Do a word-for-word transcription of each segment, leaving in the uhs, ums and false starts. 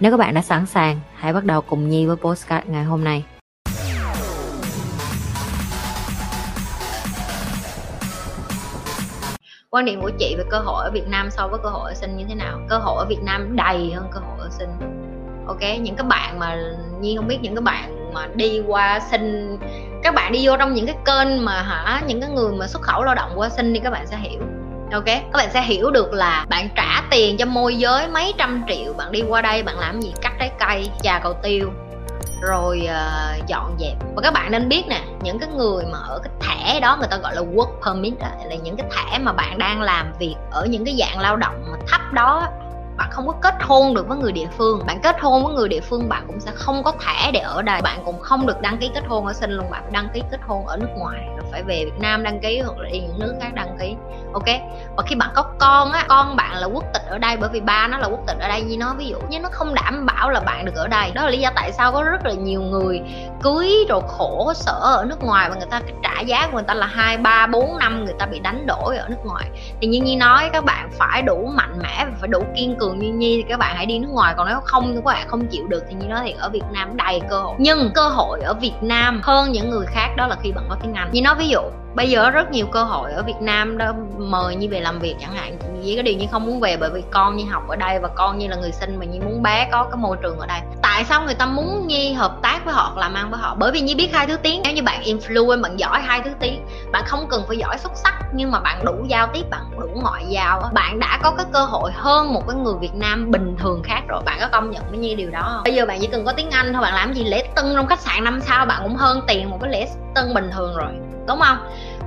Nếu các bạn đã sẵn sàng, hãy bắt đầu cùng Nhi với podcast ngày hôm nay. Quan điểm của chị về cơ hội ở Việt Nam so với cơ hội ở Sing như thế nào? Cơ hội ở Việt Nam đầy hơn cơ hội ở Sing. Ok, những các bạn mà Nhi không biết, những các bạn mà đi qua Sing, các bạn đi vô trong những cái kênh mà hả, những cái người mà xuất khẩu lao động qua Sing đi, các bạn sẽ hiểu. Ok, các bạn sẽ hiểu được là bạn trả tiền cho môi giới mấy trăm triệu, bạn đi qua đây bạn làm gì? Cắt trái cây, chà cầu tiêu, rồi uh, dọn dẹp. Và các bạn nên biết nè, những cái người mà ở cái thẻ đó, người ta gọi là work permit đó, là những cái thẻ mà bạn đang làm việc ở những cái dạng lao động mà thấp đó, bạn không có kết hôn được với người địa phương. Bạn kết hôn với người địa phương, bạn cũng sẽ không có thẻ để ở đây. Bạn cũng không được đăng ký kết hôn ở Sing luôn, bạn phải đăng ký kết hôn ở nước ngoài, rồi phải về Việt Nam đăng ký hoặc là đi những nước khác đăng ký. Ok, và khi bạn có con á, con bạn là quốc tịch ở đây, bởi vì ba nó là quốc tịch ở đây như nó, ví dụ như nó không đảm bảo là bạn được ở đây. Đó là lý do tại sao có rất là nhiều người cưới rồi khổ sở ở nước ngoài, và người ta trả giá của người ta là hai ba bốn năm người ta bị đánh đổi ở nước ngoài. Thì như Nhi nói, các bạn phải đủ mạnh mẽ và phải đủ kiên cường như Nhi thì các bạn hãy đi nước ngoài, còn nếu không thì các bạn không chịu được thì Nhi nói thì ở Việt Nam đầy cơ hội. Nhưng cơ hội ở Việt Nam hơn những người khác đó là khi bạn có tiếng Anh. Nhi nói ví dụ, bây giờ rất nhiều cơ hội ở Việt Nam đó mời Nhi về làm việc chẳng hạn, Nhi có điều Nhi không muốn về bởi vì con Nhi học ở đây và con Nhi là người Sing mà Nhi muốn bé có cái môi trường ở đây. Tại sao người ta muốn Nhi hợp tác với họ, làm ăn với họ? Bởi vì Nhi biết hai thứ tiếng. Nếu như bạn influencer, bạn giỏi hai thứ tiếng, bạn không cần phải giỏi xuất sắc nhưng mà bạn đủ giao tiếp, bạn đủ ngoại giao, bạn đã có cái cơ hội hơn một cái người Việt Nam bình thường khác rồi. Bạn có công nhận với Nhi điều đó không? Bây giờ bạn chỉ cần có tiếng Anh thôi, bạn làm gì lễ tân trong khách sạn năm sao bạn cũng hơn tiền một cái lễ tân bình thường rồi, đúng không?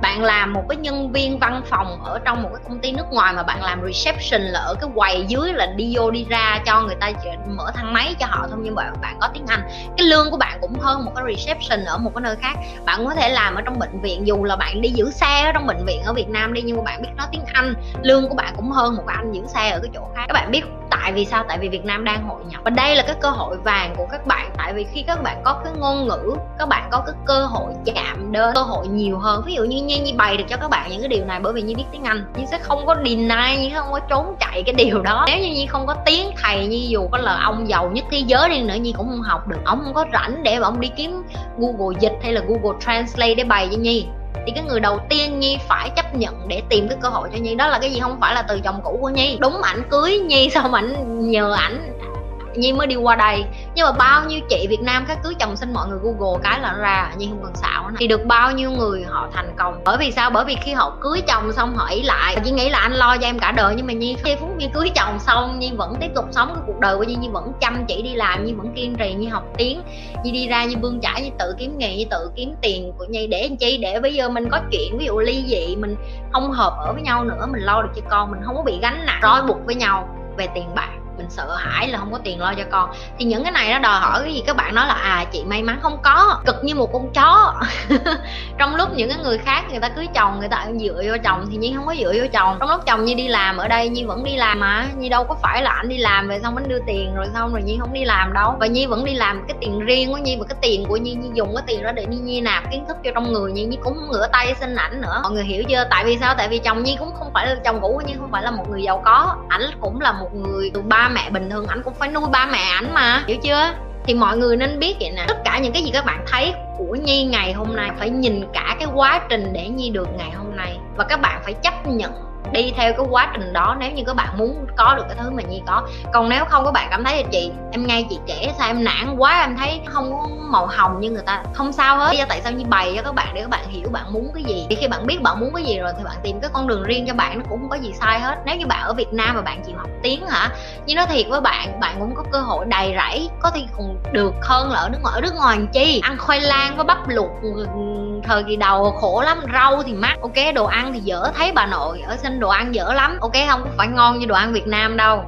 Bạn làm một cái nhân viên văn phòng ở trong một cái công ty nước ngoài mà bạn làm reception là ở cái quầy dưới, là đi vô đi ra cho người ta, mở thang máy cho họ thôi, nhưng bạn bạn có tiếng Anh, cái lương của bạn cũng hơn một cái reception ở một cái nơi khác. Bạn cũng có thể làm ở trong bệnh viện, dù là bạn đi giữ xe ở trong bệnh viện ở Việt Nam đi, nhưng mà bạn biết nói tiếng Anh, lương của bạn cũng hơn một cái anh giữ xe ở cái chỗ khác. Các bạn biết tại vì sao? Tại vì Việt Nam đang hội nhập, và đây là cái cơ hội vàng của các bạn. Tại vì khi các bạn có cái ngôn ngữ, các bạn có cái cơ hội chạm đến cơ hội nhiều hơn. Ví dụ như Nhi Nhi bày được cho các bạn những cái điều này bởi vì Nhi biết tiếng Anh, Nhi sẽ không có deny, Nhi không có trốn chạy cái điều đó. Nếu như Nhi không có tiếng thầy, Nhi dù có là ông giàu nhất thế giới đi nữa Nhi cũng không học được. Ông không có rảnh để mà ông đi kiếm Google dịch hay là Google Translate để bày cho Nhi. Thì cái người đầu tiên Nhi phải chấp nhận để tìm cái cơ hội cho Nhi đó là cái gì? Không phải là từ chồng cũ của Nhi. Đúng, ảnh cưới Nhi xong ảnh nhờ ảnh Nhi mới đi qua đây, nhưng mà bao nhiêu chị Việt Nam khác cưới chồng Sing, mọi người Google cái là ra, Nhi không cần xạo nữa. Thì được bao nhiêu người họ thành công? Bởi vì sao? Bởi vì khi họ cưới chồng xong họ ý lại, Nhi nghĩ là anh lo cho em cả đời, nhưng mà Nhi khi phút Nhi cưới chồng xong Nhi vẫn tiếp tục sống cái cuộc đời của Nhi. Nhi vẫn chăm chỉ đi làm, Nhi vẫn kiên trì, Nhi học tiếng, Nhi đi ra, Nhi bươn chải, Nhi tự kiếm nghề, Nhi tự kiếm tiền của Nhi để làm chi? Để bây giờ mình có chuyện ví dụ ly dị, mình không hợp ở với nhau nữa, mình lo được cho con, mình không có bị gánh nặng trói buộc với nhau về tiền bạc, mình sợ hãi là không có tiền lo cho con. Thì những cái này nó đòi hỏi cái gì? Các bạn nói là à chị may mắn, không có, cực như một con chó trong lúc những cái người khác người ta cưới chồng, người ta dựa vô chồng, thì Nhi không có dựa vô chồng. Trong lúc chồng Nhi đi làm ở đây, Nhi vẫn đi làm mà, Nhi đâu có phải là anh đi làm về xong anh đưa tiền rồi xong rồi Nhi không đi làm đâu. Và Nhi vẫn đi làm cái tiền riêng của Nhi, và cái tiền của Nhi, Nhi dùng cái tiền đó để Nhi, Nhi nạp kiến thức cho trong người Nhi. Nhi cũng ngửa tay xin ảnh nữa, mọi người hiểu chưa? Tại vì sao? Tại vì chồng Nhi cũng không phải là chồng cũ, nhưng không phải là một người giàu có, ảnh cũng là một người từ ba mẹ bình thường, ảnh cũng phải nuôi ba mẹ ảnh mà, hiểu chưa? Thì mọi người nên biết vậy nè, tất cả những cái gì các bạn thấy của Nhi ngày hôm nay phải nhìn cả cái quá trình để Nhi được ngày hôm nay, và các bạn phải chấp nhận đi theo cái quá trình đó nếu như các bạn muốn có được cái thứ mà Nhi có. Còn nếu không, các bạn cảm thấy là chị em nghe chị kể sao em nản quá, em thấy không có màu hồng như người ta, không sao hết. Bây giờ tại sao Nhi bày cho các bạn để các bạn hiểu bạn muốn cái gì. Thì khi bạn biết bạn muốn cái gì rồi thì bạn tìm cái con đường riêng cho bạn, nó cũng không có gì sai hết. Nếu như bạn ở Việt Nam mà bạn chịu học tiếng hả, Nhi nói thiệt với bạn, bạn cũng có cơ hội đầy rẫy, có thể còn được hơn là ở nước ngoài. Ở nước ngoài chi ăn khoai lang với bắp luộc thời kỳ đầu khổ lắm, rau thì mắc, ok, đồ ăn thì dở thấy bà nội. Ở Sing xin đồ ăn dở lắm, ok không có phải ngon như đồ ăn Việt Nam đâu.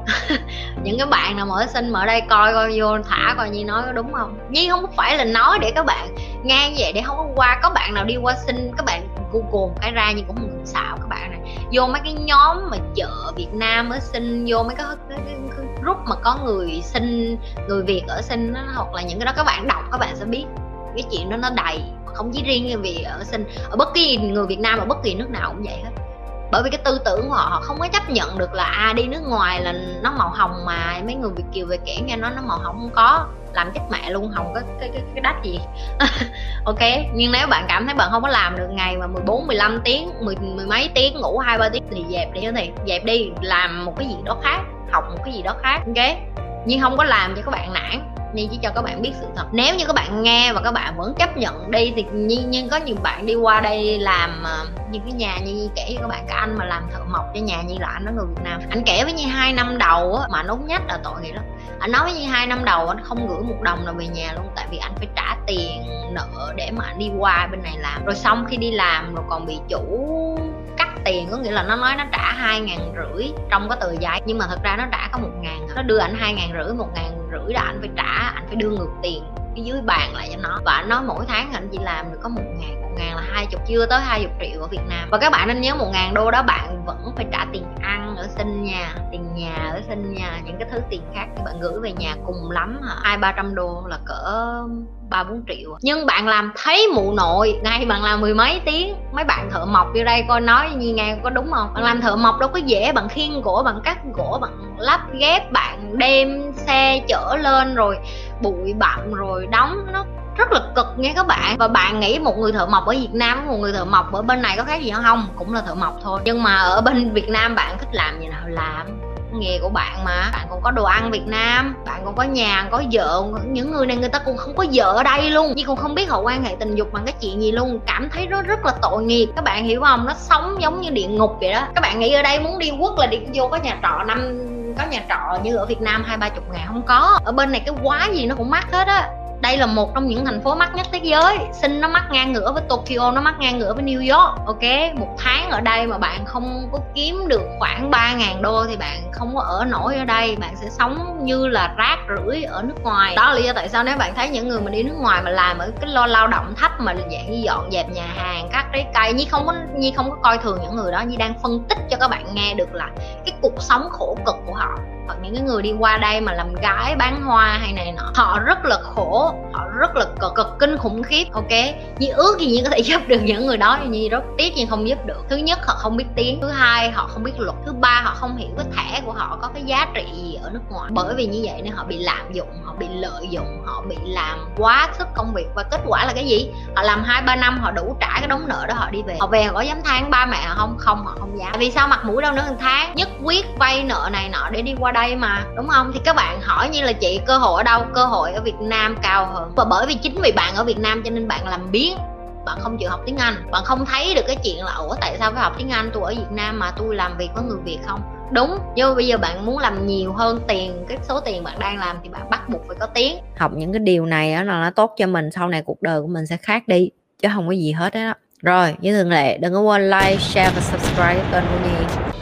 Những cái bạn nào mở xin mở đây coi coi vô thả coi Nhi nói có đúng không. Nhi không phải là nói để các bạn ngang vậy để không có qua. Có bạn nào đi qua xin các bạn Google cái ra, nhưng cũng không xạo các bạn này, vô mấy cái nhóm mà chợ Việt Nam mới xin, vô mấy cái, cái, cái, cái group mà có người xin, người Việt ở xin đó, hoặc là những cái đó các bạn đọc các bạn sẽ biết cái chuyện đó nó đầy, không chỉ riêng vì ở sinh, ở bất kỳ người Việt Nam ở bất kỳ nước nào cũng vậy hết. Bởi vì cái tư tưởng của họ, họ không có chấp nhận được là à, đi nước ngoài là nó màu hồng, mà mấy người Việt kiều về kể nghe nói nó màu hồng, không có làm chết mẹ luôn, không có cái cái cái đách gì. Ok, nhưng nếu bạn cảm thấy bạn không có làm được ngày mà mười bốn mười lăm tiếng, mười mười mấy tiếng, ngủ hai ba tiếng thì dẹp đi, thì dẹp đi làm một cái gì đó khác, học một cái gì đó khác, ok. Nhưng không có làm cho các bạn nản. Nhi chỉ cho các bạn biết sự thật. Nếu như các bạn nghe và các bạn vẫn chấp nhận đi thì Nhi, nhưng có nhiều bạn đi qua đây làm như cái nhà Nhi kể cho các bạn, cái anh mà làm thợ mộc cho nhà Nhi là anh đó người Việt Nam. Anh kể với Nhi hai năm đầu á, mà anh ốm nhất là tội nghiệp lắm. Anh nói với Nhi hai năm đầu anh không gửi một đồng nào về nhà luôn, tại vì anh phải trả tiền nợ để mà anh đi qua bên này làm. Rồi xong khi đi làm rồi còn bị chủ cắt tiền, có nghĩa là nó nói nó trả hai ngàn rưỡi trong cái tờ giấy, nhưng mà thật ra nó trả có một ngàn, nó đưa ảnh hai ngàn rưỡi, một ngàn rưỡi là anh phải trả, anh phải đưa ngược tiền cái dưới bàn lại cho nó. Và anh nói mỗi tháng anh chỉ làm được có một ngàn, một ngàn là hai chục, chưa tới hai chục triệu ở Việt Nam. Và các bạn nên nhớ một ngàn đô đó bạn vẫn phải trả tiền ăn ở sinh nhà, tiền nhà ở sinh nhà, những cái thứ tiền khác thì bạn gửi về nhà cùng lắm hai ba trăm đô là cỡ ba bốn triệu. Nhưng bạn làm thấy mụ nội, ngay bạn làm mười mấy tiếng, mấy bạn thợ mộc vô đây coi nói như nghe có đúng không. Bạn làm thợ mộc đâu có dễ, bạn khiêng gỗ, bạn cắt gỗ, bạn lắp ghép, bạn đem xe chở lên rồi bụi bặm rồi đóng, nó rất là cực nha các bạn. Và bạn nghĩ một người thợ mộc ở Việt Nam với một người thợ mộc ở bên này có khác gì không? Không, cũng là thợ mộc thôi. Nhưng mà ở bên Việt Nam bạn thích làm gì nào làm, nghề của bạn mà, bạn còn có đồ ăn Việt Nam, bạn còn có nhà, có vợ. Những người này người ta cũng không có vợ ở đây luôn, nhưng cũng không biết họ quan hệ tình dục bằng cái chuyện gì luôn, cảm thấy nó rất là tội nghiệp, các bạn hiểu không? Nó sống giống như địa ngục vậy đó. Các bạn nghĩ ở đây muốn đi quất là đi vô có nhà trọ năm, có nhà trọ như ở Việt Nam hai ba chục ngàn, không có. Ở bên này cái quá gì nó cũng mắc hết á. Đây là một trong những thành phố mắc nhất thế giới. Sinh nó mắc ngang ngửa với Tokyo, nó mắc ngang ngửa với New York. Ok, một tháng ở đây mà bạn không có kiếm được khoảng ba ngàn đô thì bạn không có ở nổi ở đây. Bạn sẽ sống như là rác rưởi ở nước ngoài. Đó là lý do tại sao nếu bạn thấy những người mà đi nước ngoài mà làm ở cái lo lao động thấp mà dạng như dọn dẹp nhà hàng, cắt trái cây, Nhi không có, Nhi không có coi thường những người đó. Nhi đang phân tích cho các bạn nghe được là cái cuộc sống khổ cực của họ. Hoặc những cái người đi qua đây mà làm gái bán hoa hay này nọ, họ rất là khổ, họ rất là cực, cực kinh khủng khiếp. Ok, Nhi ước gì Nhi có thể giúp được những người đó, Nhi rất tiếc Nhi không giúp được. Thứ nhất, họ không biết tiếng, thứ hai họ không biết luật, thứ ba họ không hiểu cái thẻ của họ có cái giá trị gì ở nước ngoài. Bởi vì như vậy nên họ bị lạm dụng, họ bị lợi dụng, họ bị làm quá sức công việc. Và kết quả là cái gì? Họ làm hai ba năm họ đủ trả cái đống nợ đó, họ đi về, họ về họ có dám than ba mẹ họ không? Không, họ không dám. Vì sao mặt mũi đâu nữa, một tháng nhất quyết vay nợ này nọ để đi qua đây mà, đúng không? Thì các bạn hỏi như là chị, cơ hội ở đâu? Cơ hội ở Việt Nam cao hơn. Và bởi vì chính vì bạn ở Việt Nam cho nên bạn làm biếng, bạn không chịu học tiếng Anh, bạn không thấy được cái chuyện là ủa tại sao phải học tiếng Anh, tôi ở Việt Nam mà tôi làm việc với người Việt không đúng. Nhưng bây giờ bạn muốn làm nhiều hơn tiền, cái số tiền bạn đang làm thì bạn bắt buộc phải có tiếng. Học những cái điều này là nó tốt cho mình, sau này cuộc đời của mình sẽ khác đi chứ không có gì hết đó. Rồi như thường lệ đừng có quên like, share và subscribe kênh của Nhi.